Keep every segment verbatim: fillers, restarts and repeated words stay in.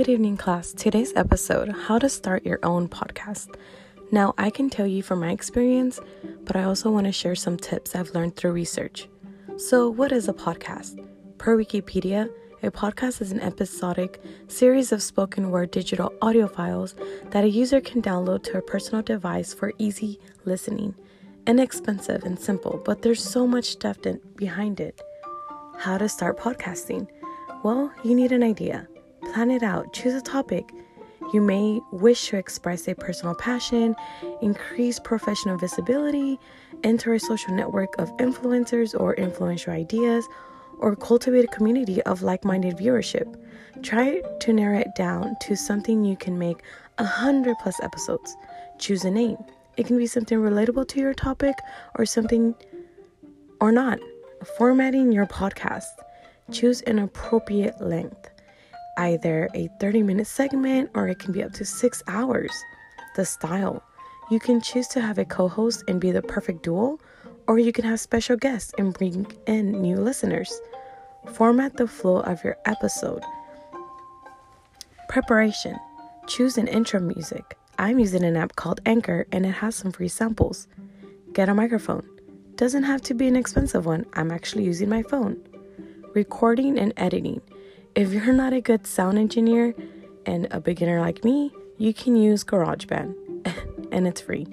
Good evening, class. Today's episode, how to start your own podcast. Now, I can tell you from my experience, but I also want to share some tips I've learned through research. So, what is a podcast? Per Wikipedia, a podcast is an episodic series of spoken word digital audio files that a user can download to a personal device for easy listening. Inexpensive and simple, but there's so much depth in, behind it. How to start podcasting? Well, you need an idea. Plan it out. Choose a topic. You may wish to express a personal passion, increase professional visibility, enter a social network of influencers or influential ideas, or cultivate a community of like-minded viewership. Try to narrow it down to something you can make one hundred plus episodes. Choose a name. It can be something relatable to your topic or something or not. Formatting your podcast. Choose an appropriate length. Either a thirty-minute segment or it can be up to six hours. The style. You can choose to have a co-host and be the perfect duo, or you can have special guests and bring in new listeners. Format the flow of your episode. Preparation. Choose an intro music. I'm using an app called Anchor and it has some free samples. Get a microphone. Doesn't have to be an expensive one. I'm actually using my phone. Recording and editing. If you're not a good sound engineer and a beginner like me, you can use GarageBand and it's free.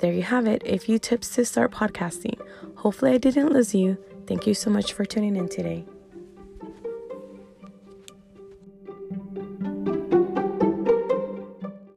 There you have it. A few tips to start podcasting. Hopefully I didn't lose you. Thank you so much for tuning in today.